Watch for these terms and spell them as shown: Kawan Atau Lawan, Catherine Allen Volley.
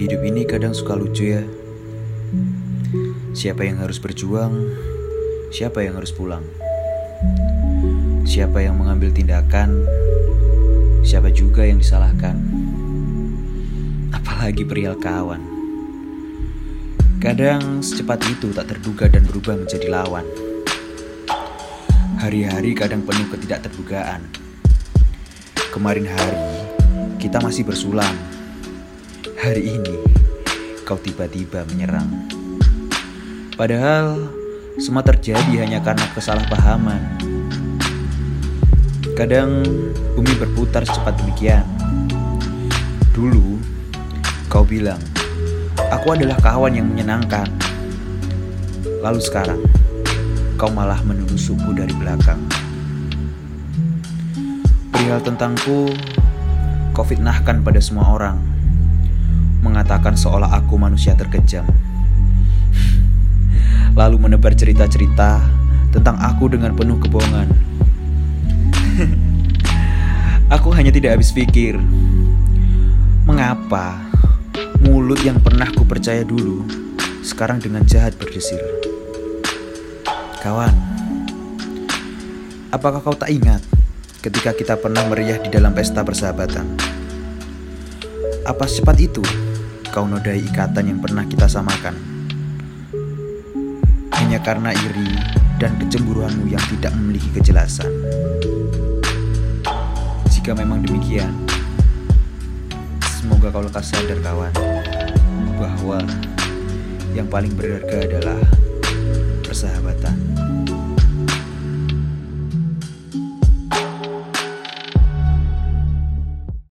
Hidup ini kadang suka lucu ya. Siapa yang harus berjuang, siapa yang harus pulang. Siapa yang mengambil tindakan, siapa juga yang disalahkan. Apalagi perihal kawan. Kadang secepat itu tak terduga dan berubah menjadi lawan. Hari-hari kadang penuh ketidakterdugaan. Kemarin hari, kita masih bersulang. Hari ini, kau tiba-tiba menyerang. Padahal, semua terjadi hanya karena kesalahpahaman. Kadang, bumi berputar secepat demikian. Dulu, kau bilang, aku adalah kawan yang menyenangkan. Lalu sekarang, kau malah menusukku dari belakang. Perihal tentangku, kau fitnahkan pada semua orang. Mengatakan seolah aku manusia terkejam, lalu menebar cerita-cerita tentang aku dengan penuh kebohongan. Aku hanya tidak habis pikir, mengapa mulut yang pernah ku percaya dulu sekarang dengan jahat berdesir. Kawan, apakah kau tak ingat ketika kita pernah meriah di dalam pesta persahabatan? Apa secepat itu kau nodai ikatan yang pernah kita samakan? Hanya karena iri dan kecemburuanmu yang tidak memiliki kejelasan. Jika memang demikian, semoga kau lekas sadar kawan, bahwa yang paling berharga adalah